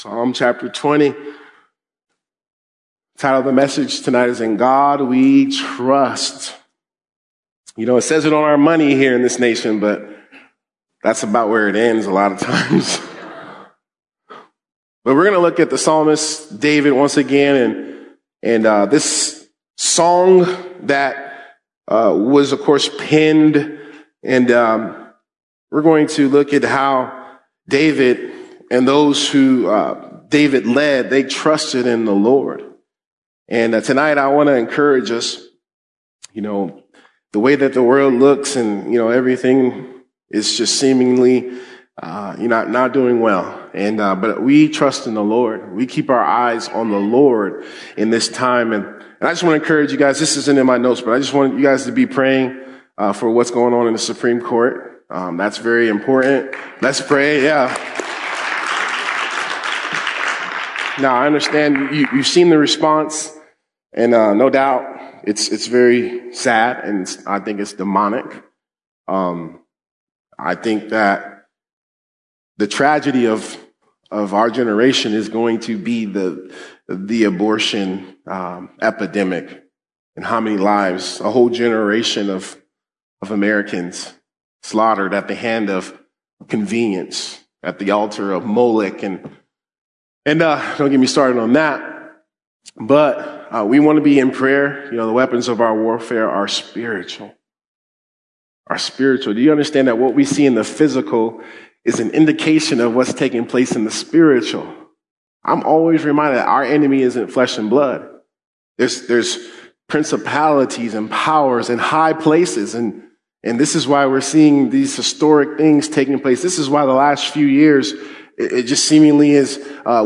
Psalm chapter 20. The title of the message tonight is In God We Trust. You know, it says it on our money here in this nation, but that's about where it ends a lot of times. But we're going to look at the psalmist David once again, and this song that was, of course, penned, and we're going to look at how David and those who David led, they trusted in the Lord. And tonight, I want to encourage us. You know, the way that the world looks, and you know, everything is just seemingly you're not doing well. And but we trust in the Lord. We keep our eyes on the Lord in this time. And I just want to encourage you guys. This isn't in my notes, but I just want you guys to be praying for what's going on in the Supreme Court. That's very important. Let's pray. Yeah. Now, I understand you've seen the response, and no doubt it's very sad, and I think it's demonic. I think that the tragedy of our generation is going to be the abortion epidemic, and how many lives, a whole generation of Americans slaughtered at the hand of convenience, at the altar of Moloch, and don't get me started on that. But we want to be in prayer. You know, the weapons of our warfare are spiritual. Do you understand that what we see in the physical is an indication of what's taking place in the spiritual? I'm always reminded that our enemy isn't flesh and blood. There's principalities and powers and high places, and this is why we're seeing these historic things taking place. This is why the last few years, it just seemingly is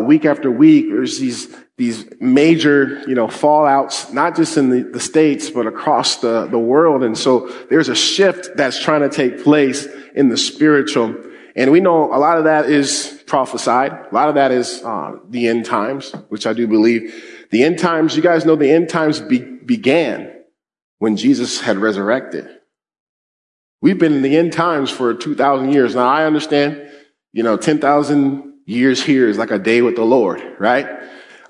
week after week, there's these major, you know, fallouts, not just in the States, but across the world. And so there's a shift that's trying to take place in the spiritual. And we know a lot of that is prophesied. A lot of that is the end times, which I do believe. The end times, you guys know the end times began when Jesus had resurrected. We've been in the end times for 2,000 years. Now, I understand, you know, 10,000 years here is like a day with the Lord, right?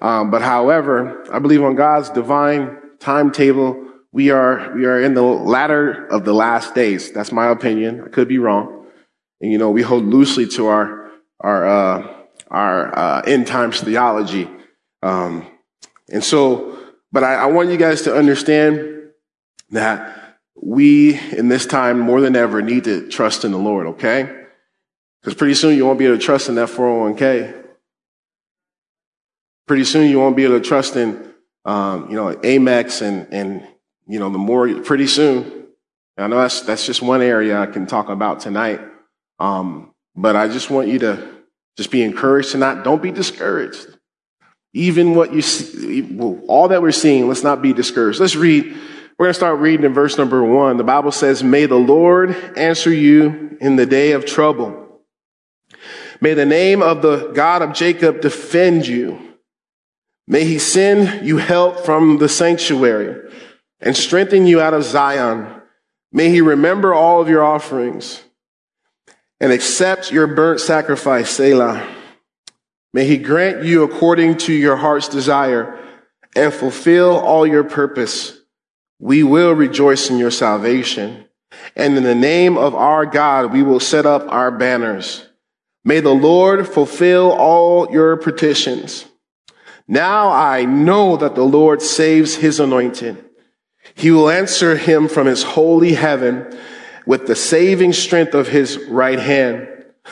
But however, I believe on God's divine timetable, we are in the latter of the last days. That's my opinion. I could be wrong. And, you know, we hold loosely to our end times theology. And so, but I want you guys to understand that we, in this time, more than ever, need to trust in the Lord, okay? Because pretty soon you won't be able to trust in that 401k. Pretty soon you won't be able to trust in, you know, Amex and, you know, the mortgage. Pretty soon. And I know that's just one area I can talk about tonight. But I just want you to just be encouraged, and don't be discouraged. Even what you see, all that we're seeing, let's not be discouraged. Let's read. We're going to start reading in verse number 1. The Bible says, "May the Lord answer you in the day of trouble. May the name of the God of Jacob defend you. May he send you help from the sanctuary and strengthen you out of Zion. May he remember all of your offerings and accept your burnt sacrifice, Selah. May he grant you according to your heart's desire and fulfill all your purpose. We will rejoice in your salvation, and in the name of our God, we will set up our banners. May the Lord fulfill all your petitions. Now I know that the Lord saves his anointed. He will answer him from his holy heaven with the saving strength of his right hand.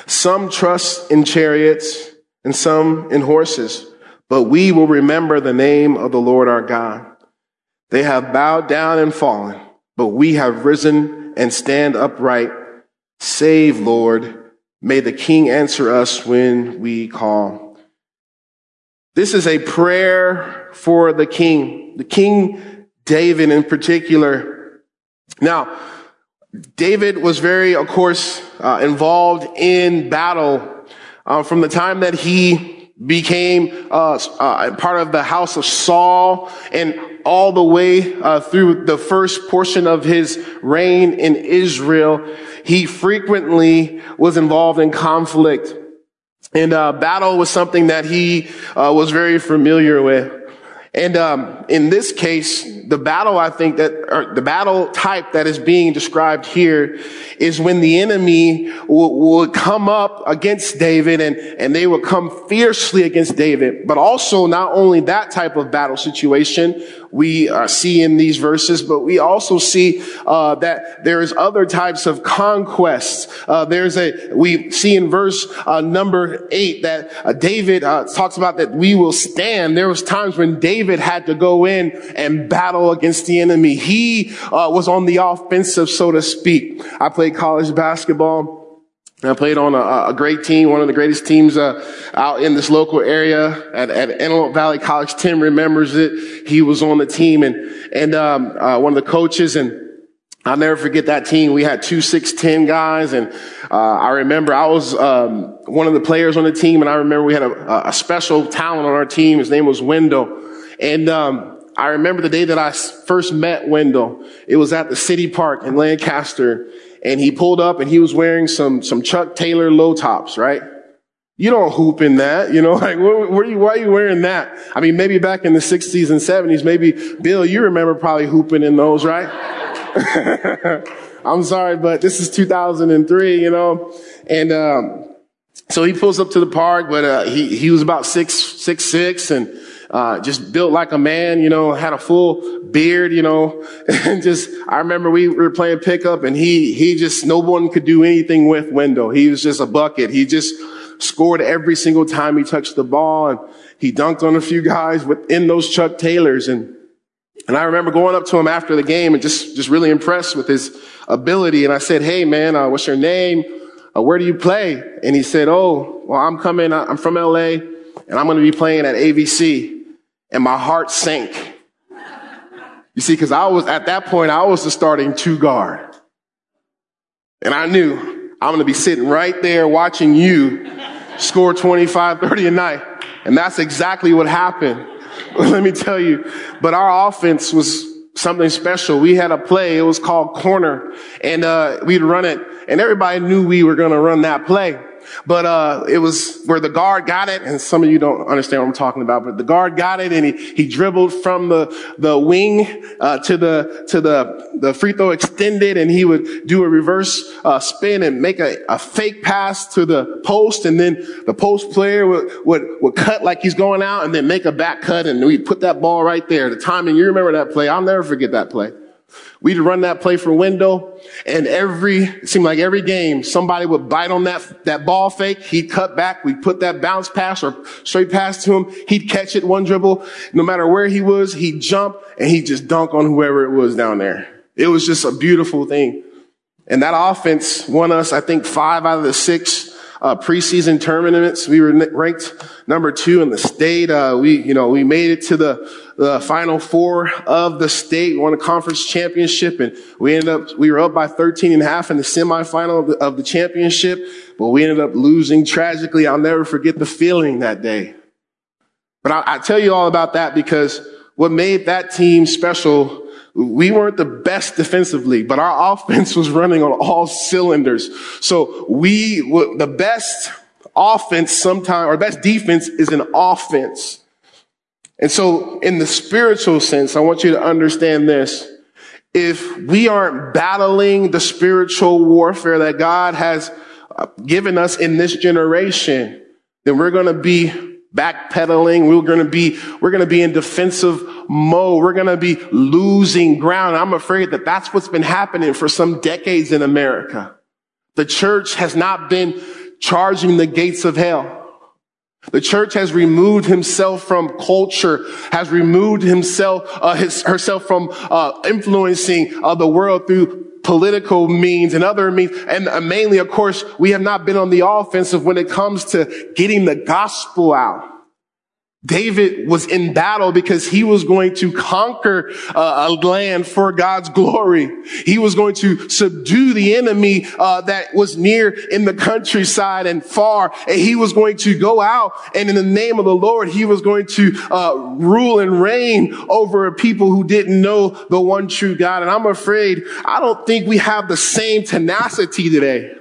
Some trust in chariots and some in horses, but we will remember the name of the Lord our God. They have bowed down and fallen, but we have risen and stand upright. Save, Lord. May the King answer us when we call." This is a prayer for the king. The King David in particular. Now, David was very, of course, involved in battle from the time that he became part of the house of Saul, and all the way through the first portion of his reign in Israel. He frequently was involved in conflict. And battle was something that he was very familiar with. And in this case, the battle type that is being described here is when the enemy would come up against David, and they would come fiercely against David. But also, not only that type of battle situation we see in these verses, but we also see that there is other types of conquests. We see in verse number 8 that David talks about that we will stand. There was times when David had to go in and battle against the enemy. He was on the offensive, so to speak. I played college basketball. I played on a great team, one of the greatest teams out in this local area at Antelope Valley College. Tim remembers it. He was on the team and one of the coaches, and I'll never forget that team. We had 2 6'10" guys, and I remember I was one of the players on the team, and I remember we had a special talent on our team. His name was Wendell, and I remember the day that I first met Wendell. It was at the city park in Lancaster. And he pulled up, and he was wearing some Chuck Taylor low tops, right? You don't hoop in that, you know, like, why are you wearing that? I mean, maybe back in the 60s and 70s, maybe, Bill, you remember probably hooping in those, right? I'm sorry, but this is 2003, you know? And, so he pulls up to the park, but, he was about 6'6", and, just built like a man, you know, had a full beard, you know, and I remember we were playing pickup, and no one could do anything with Wendell. He was just a bucket. He just scored every single time he touched the ball, and he dunked on a few guys within those Chuck Taylors. And I remember going up to him after the game and just really impressed with his ability. And I said, "Hey man, what's your name? Where do you play?" And he said, "Oh, well, I'm from LA, and I'm going to be playing at AVC." And my heart sank. You see, because at that point, I was the starting 2 guard. And I knew I'm going to be sitting right there watching you score 25, 30 a night. And that's exactly what happened. Let me tell you. But our offense was something special. We had a play. It was called corner. And we'd run it. And everybody knew we were going to run that play. But it was where the guard got it, and some of you don't understand what I'm talking about, but the guard got it, and he dribbled from the wing to the free throw extended, and he would do a reverse spin and make a fake pass to the post, and then the post player would cut like he's going out and then make a back cut, and we put that ball right there. The timing, you remember that play. I'll never forget that play. We'd run that play for Wendell, and it seemed like every game, somebody would bite on that ball fake. He'd cut back. We'd put that bounce pass or straight pass to him. He'd catch it one dribble. No matter where he was, he'd jump, and he'd just dunk on whoever it was down there. It was just a beautiful thing. And that offense won us, I think, 5 out of the 6 preseason tournaments. We were ranked number 2 in the state. We made it to the final 4 of the state, won a conference championship, and we were up by 13.5 in the semifinal of the championship, but we ended up losing tragically. I'll never forget the feeling that day. But I tell you all about that because what made that team special, we weren't the best defensively, but our offense was running on all cylinders. So the best offense sometimes, or best defense is an offense. And so in the spiritual sense, I want you to understand this. If we aren't battling the spiritual warfare that God has given us in this generation, then we're going to be backpedaling. We're going to be in defensive mode. We're going to be losing ground. I'm afraid that that's what's been happening for some decades in America. The church has not been charging the gates of hell. The church has removed himself from culture, has removed herself from influencing the world through political means and other means. And mainly, of course, we have not been on the offensive when it comes to getting the gospel out. David was in battle because he was going to conquer a land for God's glory. He was going to subdue the enemy that was near in the countryside and far. And he was going to go out, and in the name of the Lord, he was going to rule and reign over a people who didn't know the one true God. And I'm afraid, I don't think we have the same tenacity today.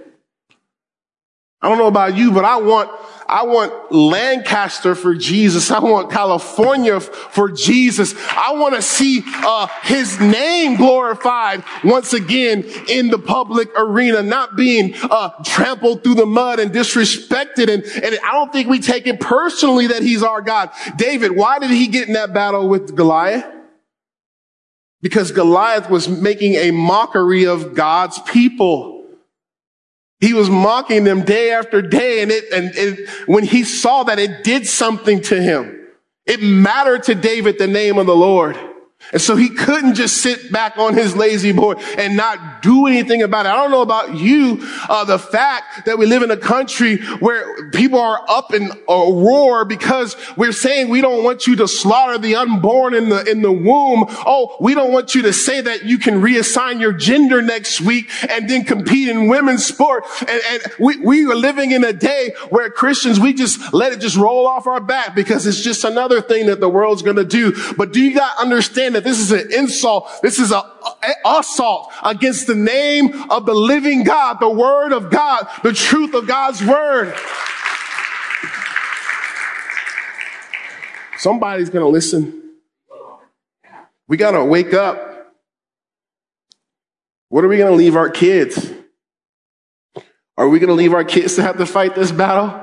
I don't know about you, but I want I want Lancaster for Jesus. I want California for Jesus. I want to see his name glorified once again in the public arena, not being trampled through the mud and disrespected. And I don't think we take it personally that he's our God. David, why did he get in that battle with Goliath? Because Goliath was making a mockery of God's people. He was mocking them day after day, and when he saw that, it did something to him. It mattered to David, the name of the Lord. And so he couldn't just sit back on his lazy boy and not do anything about it. I don't know about you. The fact that we live in a country where people are up in a roar because we're saying we don't want you to slaughter the unborn in the womb. Oh, we don't want you to say that you can reassign your gender next week and then compete in women's sport. And we are living in a day where Christians, we just let it just roll off our back because it's just another thing that the world's going to do. But do you not understand that this is an insult? This is an assault against the name of the living God, the word of God, the truth of God's word. Somebody's going to listen. We got to wake up. What are we going to leave our kids? Are we going to leave our kids to have to fight this battle?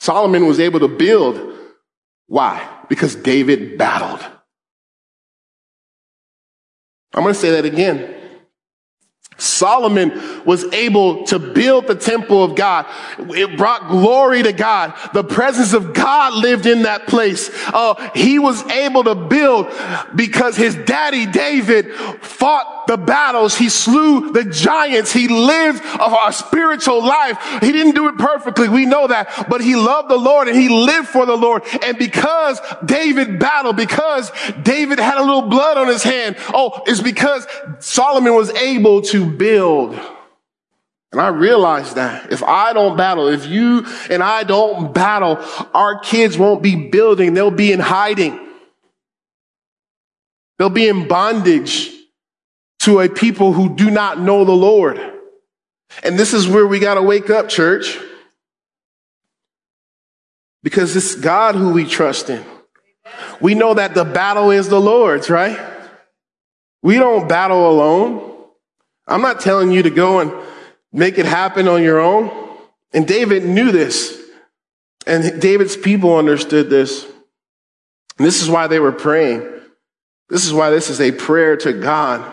Solomon was able to build. Why? Because David battled. I'm going to say that again. Solomon was able to build the temple of God. It brought glory to God. The presence of God lived in that place. He was able to build because his daddy David fought the battles. He slew the giants. He lived a spiritual life. He didn't do it perfectly. We know that. But he loved the Lord and he lived for the Lord. And because David battled, because David had a little blood on his hand, it's because Solomon was able to build. And I realize that if I don't battle, if you and I don't battle, our kids won't be building. They'll be in hiding. They'll be in bondage to a people who do not know the Lord. And this is where we got to wake up, church. Because it's God who we trust in. We know that the battle is the Lord's, right? We don't battle alone. I'm not telling you to go and make it happen on your own. And David knew this. And David's people understood this. And this is why they were praying. This is why this is a prayer to God.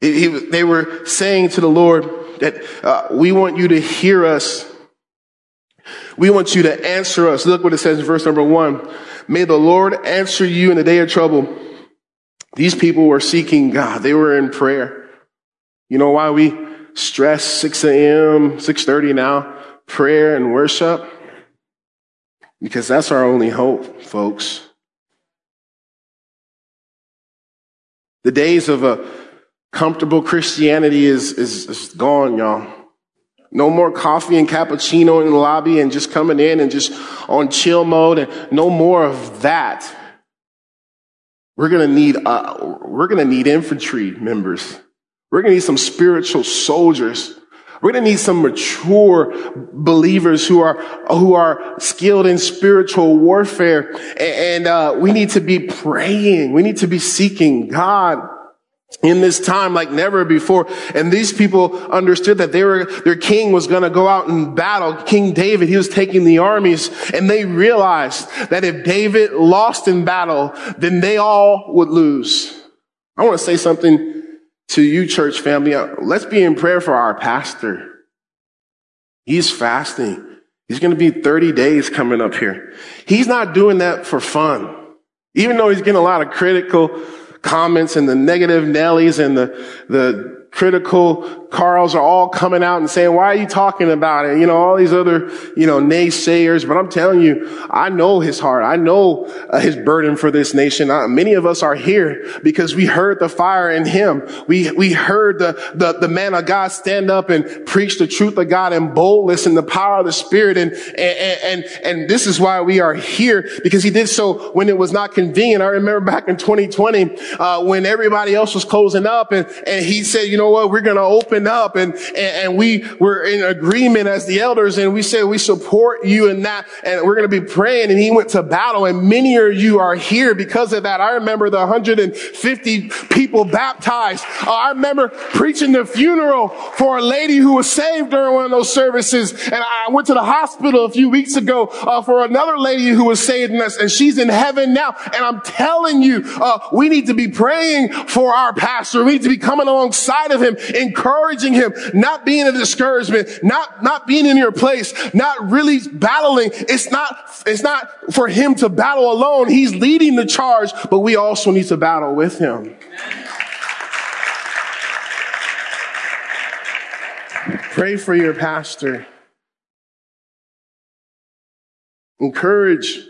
They were saying to the Lord that we want you to hear us. We want you to answer us. Look what it says in verse number 1. May the Lord answer you in the day of trouble. These people were seeking God. They were in prayer. You know why we stress 6 a.m., 6:30 now, prayer and worship? Because that's our only hope, folks. The days of a comfortable Christianity is gone, y'all. No more coffee and cappuccino in the lobby and just coming in and just on chill mode, and no more of that. We're gonna need infantry members. We're going to need some spiritual soldiers. We're going to need some mature believers who are skilled in spiritual warfare. And we need to be praying. We need to be seeking God in this time like never before. And these people understood that their king was going to go out and battle. King David, he was taking the armies. And they realized that if David lost in battle, then they all would lose. I want to say something to you, church family. Let's be in prayer for our pastor. He's fasting. He's going to be 30 days coming up here. He's not doing that for fun. Even though he's getting a lot of critical comments and the negative Nellies and the critical Carls are all coming out and saying, why are you talking about it? You know, all these other, naysayers. But I'm telling you, I know his heart. I know his burden for this nation. Many of us are here because we heard the fire in him. We heard the man of God stand up and preach the truth of God in boldness and the power of the Spirit. And this is why we are here, because he did so when it was not convenient. I remember back in 2020, when everybody else was closing up and he said, know what, we're going to open up, and we were in agreement as the elders, and we said we support you in that, and we're going to be praying. And he went to battle, and many of you are here because of that. I remember the 150 people baptized. I remember preaching the funeral for a lady who was saved during one of those services, and I went to the hospital a few weeks ago for another lady who was saved in us, and she's in heaven now. And I'm telling you, we need to be praying for our pastor. We need to be coming alongside of him, encouraging him, not being a discouragement, not being in your place, not really battling. It's not for him to battle alone. He's leading the charge, but we also need to battle with him. Pray for your pastor. Encourage.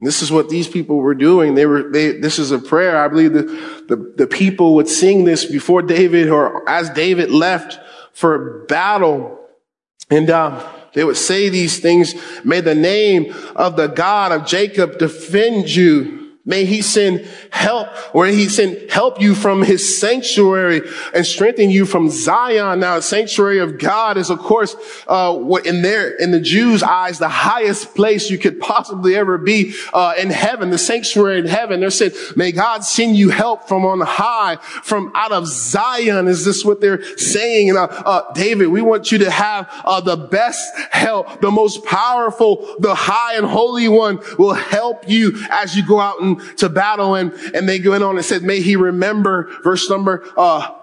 This is what these people were doing. This is a prayer. I believe the people would sing this before David, or as David left for battle. And they would say these things. May the name of the God of Jacob defend you. May he send help, or he send help you from his sanctuary and strengthen you from Zion. Now, the sanctuary of God is, of course, in the Jews' eyes, the highest place you could possibly ever be in heaven, the sanctuary in heaven. They're saying, may God send you help from on high, from out of Zion. Is this what they're saying? And David, we want you to have the best help, the most powerful, the high and holy one will help you as you go out and to battle. And they went on and said, may he remember, verse number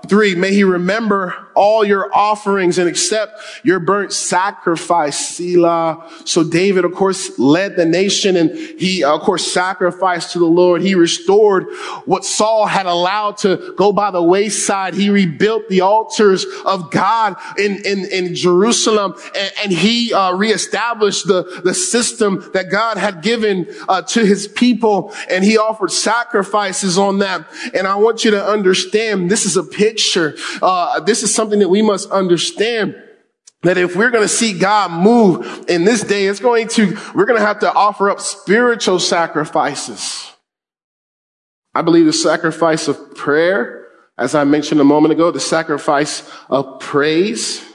3, may he remember all your offerings and accept your burnt sacrifice, Selah. So David, of course, led the nation, and he, of course, sacrificed to the Lord. He restored what Saul had allowed to go by the wayside. He rebuilt the altars of God in Jerusalem, and he reestablished the system that God had given to his people, and he offered sacrifices on that. And I want you to understand, this is a picture. This is something that we must understand, that if we're going to see God move in this day, we're going to have to offer up spiritual sacrifices. I believe the sacrifice of prayer, as I mentioned a moment ago, the sacrifice of praise.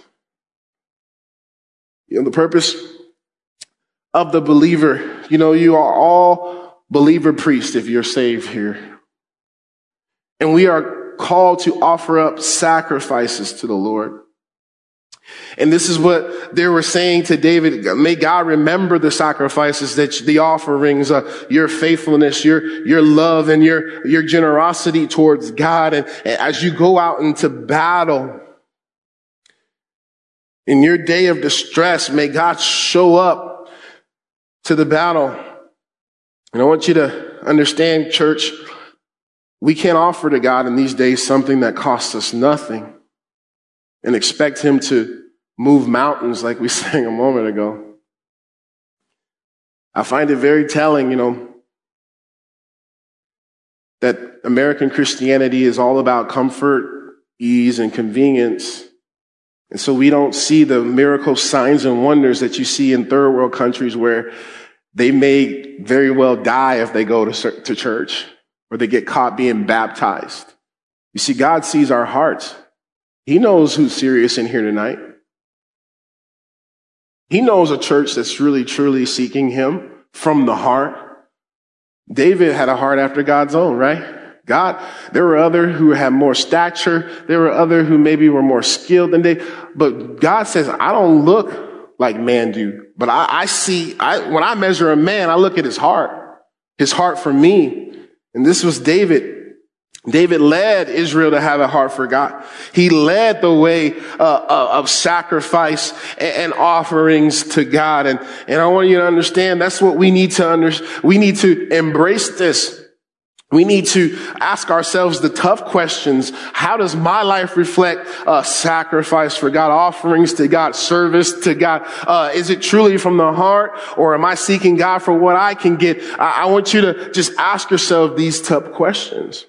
You know, the purpose of the believer, you know, you are all believer priests if you're saved here. And we are called to offer up sacrifices to the Lord. And this is what they were saying to David. May God remember the sacrifices, that the offerings, your faithfulness, your love, and your generosity towards God. And as you go out into battle, in your day of distress, may God show up to the battle. And I want you to understand, church, we can't offer to God in these days something that costs us nothing and expect him to move mountains like we sang a moment ago. I find it very telling, you know, that American Christianity is all about comfort, ease, and convenience. And so we don't see the miracle signs and wonders that you see in third world countries, where they may very well die if they go to church, or they get caught being baptized. You see, God sees our hearts. He knows who's serious in here tonight. He knows a church that's really, truly seeking him from the heart. David had a heart after God's own, right? There were others who had more stature. There were others who maybe were more skilled than David. But God says, I don't look like man do. But I see, when I measure a man, I look at his heart for me. And this was David. David led Israel to have a heart for God. He led the way of sacrifice and offerings to God. And I want you to understand, that's what we need to understand. We need to embrace this. We need to ask ourselves the tough questions. How does my life reflect sacrifice for God, offerings to God, service to God? Is it truly from the heart, or am I seeking God for what I can get? I want you to just ask yourself these tough questions.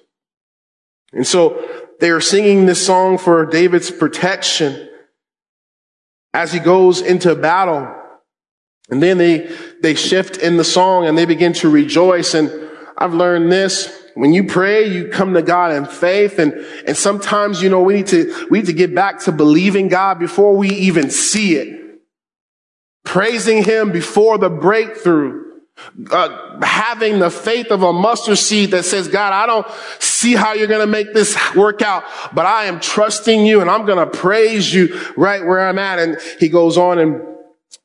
And so they are singing this song for David's protection as he goes into battle. And then they shift in the song and they begin to rejoice. And I've learned this. When you pray, you come to God in faith. And sometimes, you know, we need to get back to believing God before we even see it. Praising him before the breakthrough. Having the faith of a mustard seed that says, God, I don't see how you're going to make this work out, but I am trusting you and I'm going to praise you right where I'm at. And he goes on in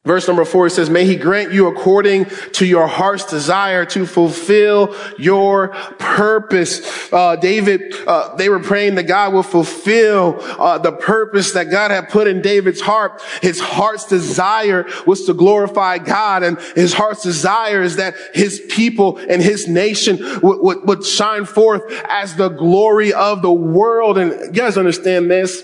verse number 4, he says, may he grant you according to your heart's desire to fulfill your purpose. David, they were praying that God will fulfill the purpose that God had put in David's heart. His heart's desire was to glorify God, and his heart's desire is that his people and his nation would shine forth as the glory of the world. And you guys understand this,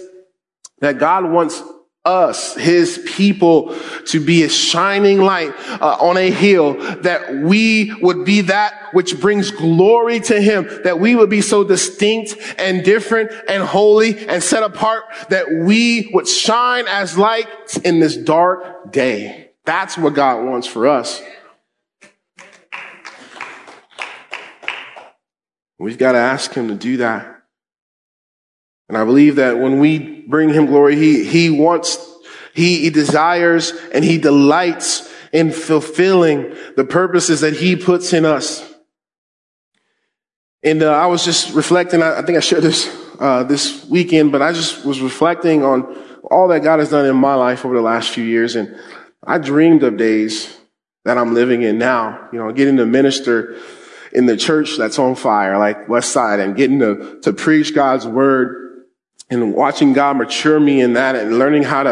that God wants us, his people, to be a shining light on a hill, that we would be that which brings glory to him, that we would be so distinct and different and holy and set apart that we would shine as lights in this dark day. That's what God wants for us. We've got to ask him to do that. And I believe that when we bring him glory, he desires and he delights in fulfilling the purposes that he puts in us. And I was just reflecting, I think I shared this this weekend, but I just was reflecting on all that God has done in my life over the last few years. And I dreamed of days that I'm living in now, you know, getting to minister in the church that's on fire, like Westside, and getting to preach God's word, and watching God mature me in that, and learning how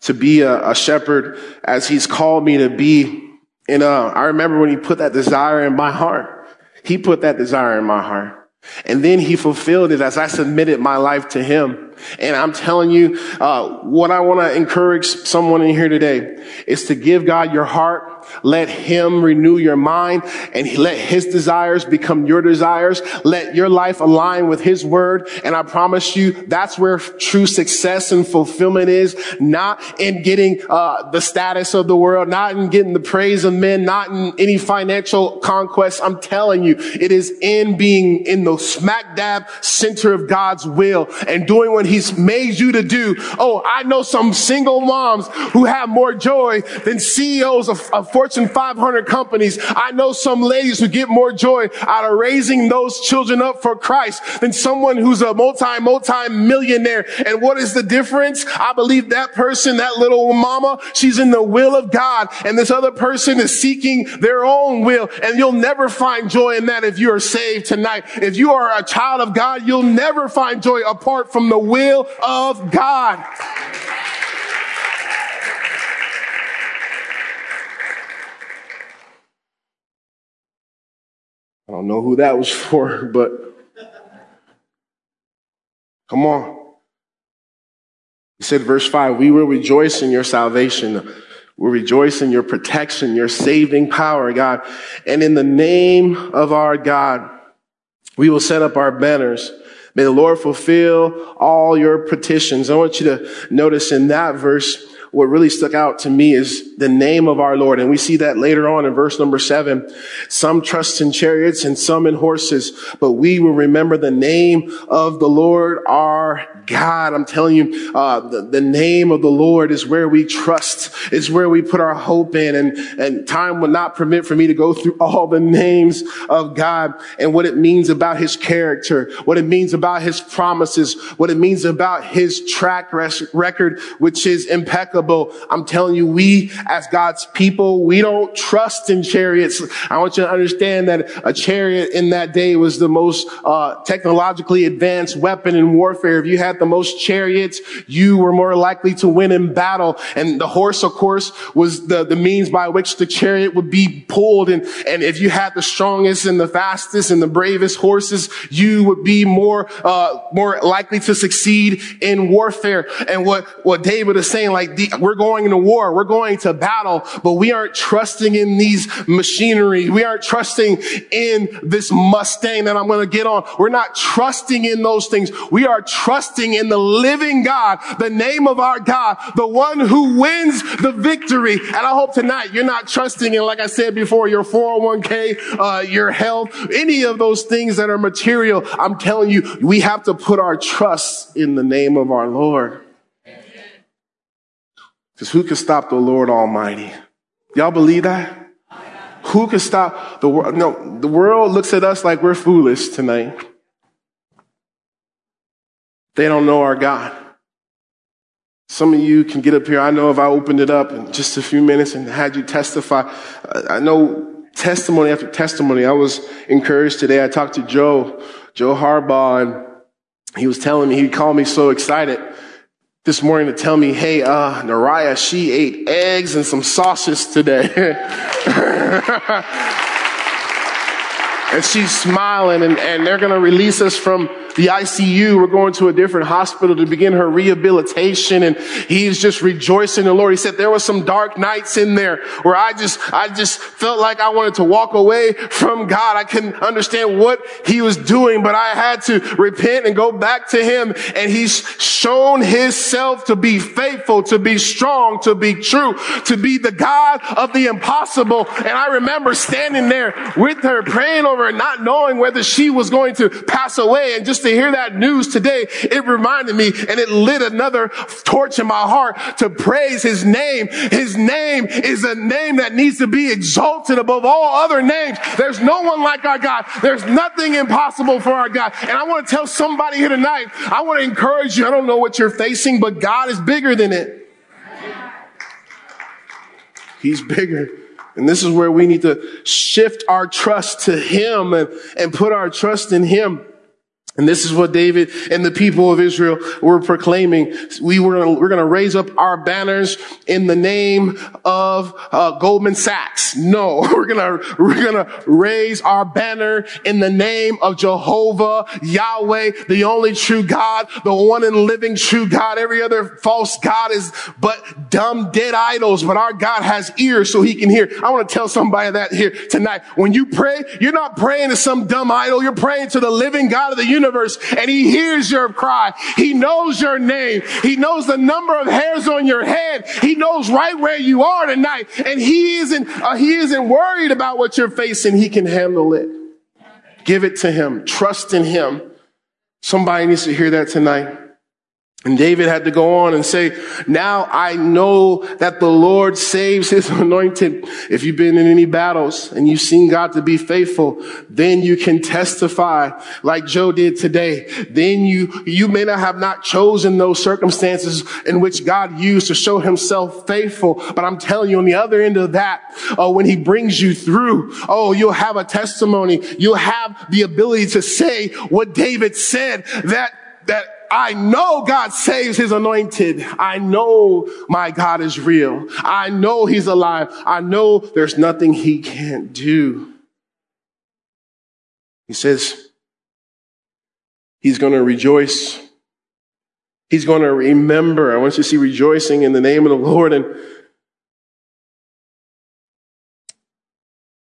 to be a shepherd as he's called me to be. And I remember when he put that desire in my heart. He put that desire in my heart. And then he fulfilled it as I submitted my life to him. And I'm telling you, what I want to encourage someone in here today is to give God your heart. Let him renew your mind, and let his desires become your desires. Let your life align with his word. And I promise you, that's where true success and fulfillment is, not in getting the status of the world, not in getting the praise of men, not in any financial conquest. I'm telling you, it is in being in the smack dab center of God's will and doing what he's made you to do. Oh, I know some single moms who have more joy than CEOs of Fortune 500 companies. I know some ladies who get more joy out of raising those children up for Christ than someone who's a multi-millionaire. And what is the difference? I believe that person, that little mama, she's in the will of God, and this other person is seeking their own will. And you'll never find joy in that if you are saved tonight. If you are a child of God, you'll never find joy apart from the will of God. I don't know who that was for, but come on. He said, verse 5, we will rejoice in your salvation. We'll rejoice in your protection, your saving power, God. And in the name of our God, we will set up our banners. May the Lord fulfill all your petitions. I want you to notice in that verse, what really stuck out to me is the name of our Lord. And we see that later on in verse number 7. Some trust in chariots and some in horses, but we will remember the name of the Lord our God. I'm telling you, the name of the Lord is where we trust, is where we put our hope in. And time will not permit for me to go through all the names of God and what it means about his character, what it means about his promises, what it means about his track record, which is impeccable. I'm telling you, we as God's people, we don't trust in chariots. I want you to understand that a chariot in that day was the most technologically advanced weapon in warfare. If you had the most chariots, you were more likely to win in battle. And the horse, of course, was the means by which the chariot would be pulled. And if you had the strongest and the fastest and the bravest horses, you would be more likely to succeed in warfare. And what David is saying, like, we're going to war. We're going to battle, but we aren't trusting in these machinery. We aren't trusting in this Mustang that I'm going to get on. We're not trusting in those things. We are trusting in the living God, the name of our God, the one who wins the victory. And I hope tonight you're not trusting in, like I said before, your 401k, your health, any of those things that are material. I'm telling you, we have to put our trust in the name of our Lord. Because who can stop the Lord Almighty? Y'all believe that? Who can stop the world? No, the world looks at us like we're foolish tonight. They don't know our God. Some of you can get up here. I know if I opened it up in just a few minutes and had you testify, I know testimony after testimony. I was encouraged today. I talked to Joe Harbaugh, and he was telling me, he called me so excited this morning to tell me, hey, Naraya, she ate eggs and some sausage today. And she's smiling, and they're going to release us from the ICU. We're going to a different hospital to begin her rehabilitation. And he's just rejoicing in the Lord. He said there were some dark nights in there where I just felt like I wanted to walk away from God. I couldn't understand what he was doing, but I had to repent and go back to him. And he's shown himself to be faithful, to be strong, to be true, to be the God of the impossible. And I remember standing there with her, praying over her, not knowing whether she was going to pass away. And just to hear that news today, it reminded me, and it lit another torch in my heart to praise his name. His name is a name that needs to be exalted above all other names. There's no one like our God. There's nothing impossible for our God. And I want to tell somebody here tonight, I want to encourage you. I don't know what you're facing, but God is bigger than it. He's bigger. And this is where we need to shift our trust to him and put our trust in him. And this is what David and the people of Israel were proclaiming. We're going to raise up our banners in the name of Goldman Sachs. No, we're going to raise our banner in the name of Jehovah, Yahweh, the only true God, the one and living true God. Every other false God is but dumb, dead idols. But our God has ears so he can hear. I want to tell somebody that here tonight. When you pray, you're not praying to some dumb idol. You're praying to the living God of the universe, and he hears your cry. He knows your name. He knows the number of hairs on your head. He knows right where you are tonight, and he isn't worried about what you're facing. He can handle it. Give it to him. Trust in him. Somebody needs to hear that tonight. And David had to go on and say, now I know that the Lord saves his anointed. If you've been in any battles and you've seen God to be faithful, then you can testify like Joe did today. Then you may not have not chosen those circumstances in which God used to show himself faithful. But I'm telling you, on the other end of that, when he brings you through, you'll have a testimony. You'll have the ability to say what David said, that I know God saves his anointed. I know my God is real. I know he's alive. I know there's nothing he can't do. He says he's going to rejoice. He's going to remember. I want you to see rejoicing in the name of the Lord and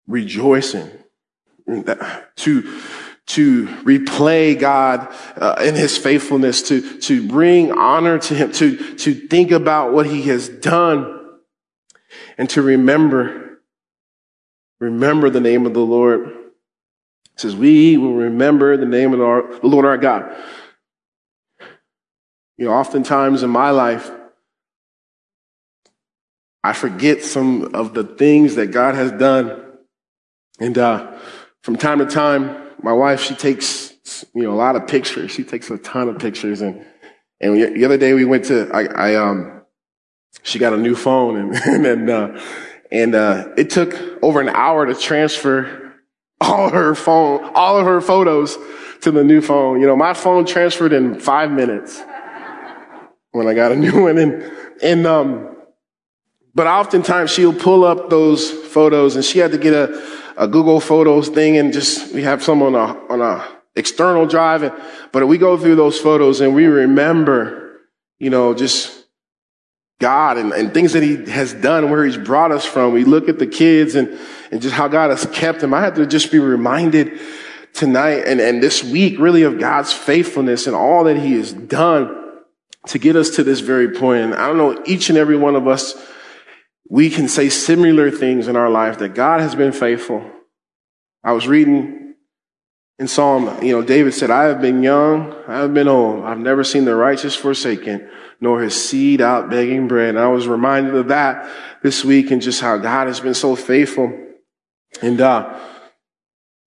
rejoicing. To replay God in his faithfulness, to bring honor to him, to think about what he has done, and to remember the name of the Lord. It says, we will remember the name of the Lord our God. You know, oftentimes in my life, I forget some of the things that God has done. And from time to time, my wife, she takes, a lot of pictures. She takes a ton of pictures. And the other day we went to, she got a new phone and it took over an hour to transfer all of her photos to the new phone. My phone transferred in 5 minutes when I got a new one. But oftentimes she'll pull up those photos, and she had to get a Google Photos thing, and just, we have some on a external drive. But we go through those photos and we remember, just God and things that he has done, where he's brought us from. We look at the kids and just how God has kept them. I have to just be reminded tonight and this week really of God's faithfulness and all that he has done to get us to this very point. And I don't know, each and every one of us, we can say similar things in our life that God has been faithful. I was reading in Psalm, David said, I have been young, I have been old. I've never seen the righteous forsaken, nor his seed out begging bread. And I was reminded of that this week and just how God has been so faithful. And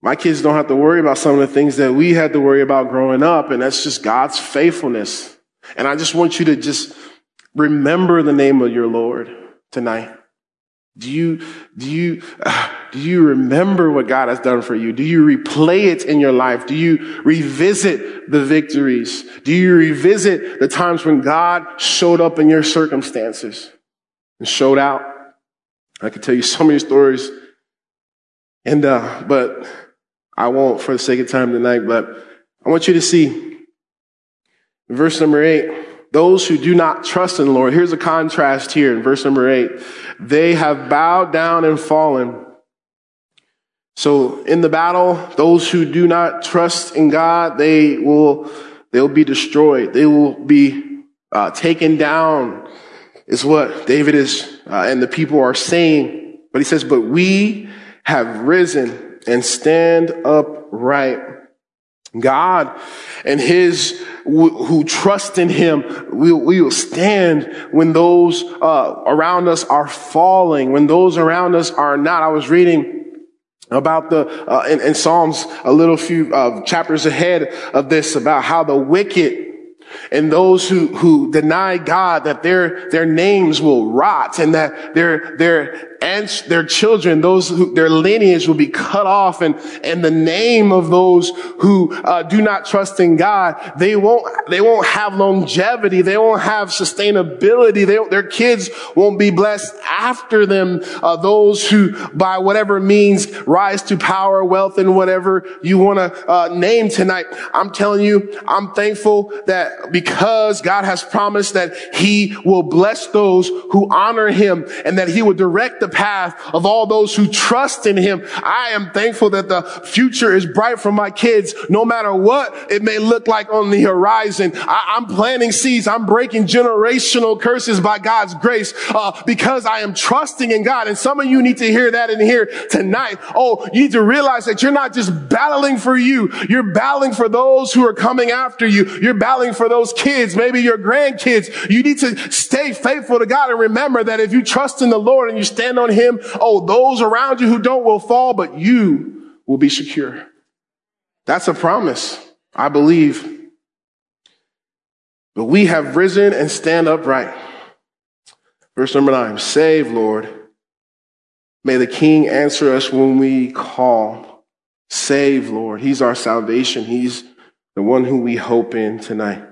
my kids don't have to worry about some of the things that we had to worry about growing up. And that's just God's faithfulness. And I just want you to just remember the name of your Lord tonight. Do you remember what God has done for you? Do you replay it in your life? Do you revisit the victories? Do you revisit the times when God showed up in your circumstances and showed out? I could tell you so many stories, and but I won't for the sake of time tonight. But I want you to see verse number 8. Those who do not trust in the Lord. Here's a contrast here in verse number 8. They have bowed down and fallen. So in the battle, those who do not trust in God, they'll be destroyed. They will be taken down is what David is and the people are saying. But he says, but we have risen and stand upright. God and his who trust in him, we will stand when those around us are falling, when those around us are not. I was reading about the in Psalms a little few chapters ahead of this about how the wicked and those who deny God, that their names will rot and that their children, their lineage will be cut off, and the name of those who do not trust in God, they won't have longevity, they won't have sustainability, their kids won't be blessed after them. Those who by whatever means rise to power, wealth, and whatever you want to name tonight, I'm telling you, I'm thankful that because God has promised that he will bless those who honor him and that he will direct the path of all those who trust in him. I am thankful that the future is bright for my kids, no matter what it may look like on the horizon. I'm planting seeds. I'm breaking generational curses by God's grace because I am trusting in God. And some of you need to hear that in here tonight. Oh, you need to realize that you're not just battling for you. You're battling for those who are coming after you. You're battling for those kids, maybe your grandkids. You need to stay faithful to God and remember that if you trust in the Lord and you stand on him, oh, those around you who don't will fall, but you will be secure. That's a promise, I believe. But we have risen and stand upright. Verse number 9, save, Lord. May the King answer us when we call. Save, Lord. He's our salvation. He's the one who we hope in tonight.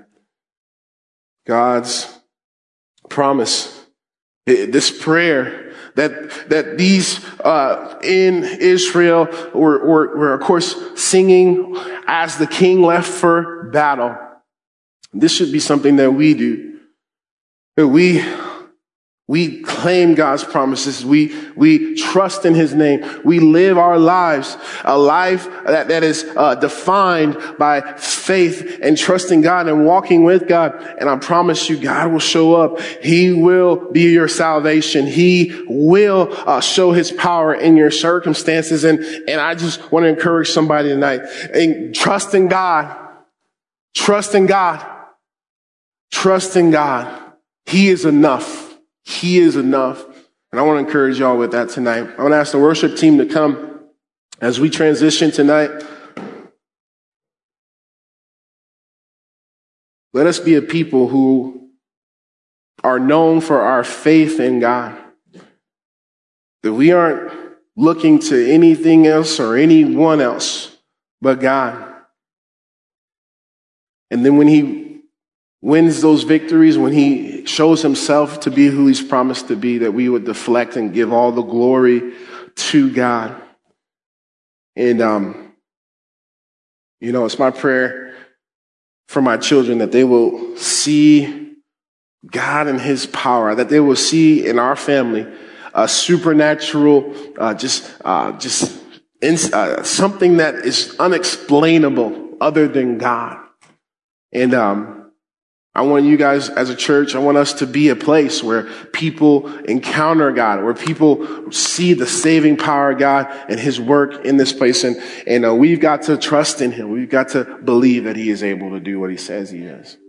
God's promise, this prayer, that these in Israel were of course singing as the king left for battle. This should be something that we do. That we claim God's promises. We trust in his name. We live our lives, a life that is defined by faith and trusting God and walking with God. And I promise you, God will show up. He will be your salvation. He will show his power in your circumstances. And I just want to encourage somebody tonight. And trust in God. Trust in God. Trust in God. He is enough. He is enough. And I want to encourage y'all with that tonight. I want to ask the worship team to come as we transition tonight. Let us be a people who are known for our faith in God. That we aren't looking to anything else or anyone else but God. And then when he wins those victories, when he shows himself to be who he's promised to be, that we would deflect and give all the glory to God. And, it's my prayer for my children that they will see God and his power, that they will see in our family a supernatural, something that is unexplainable other than God. And I want you guys as a church, I want us to be a place where people encounter God, where people see the saving power of God and his work in this place. And we've got to trust in him. We've got to believe that he is able to do what he says he is.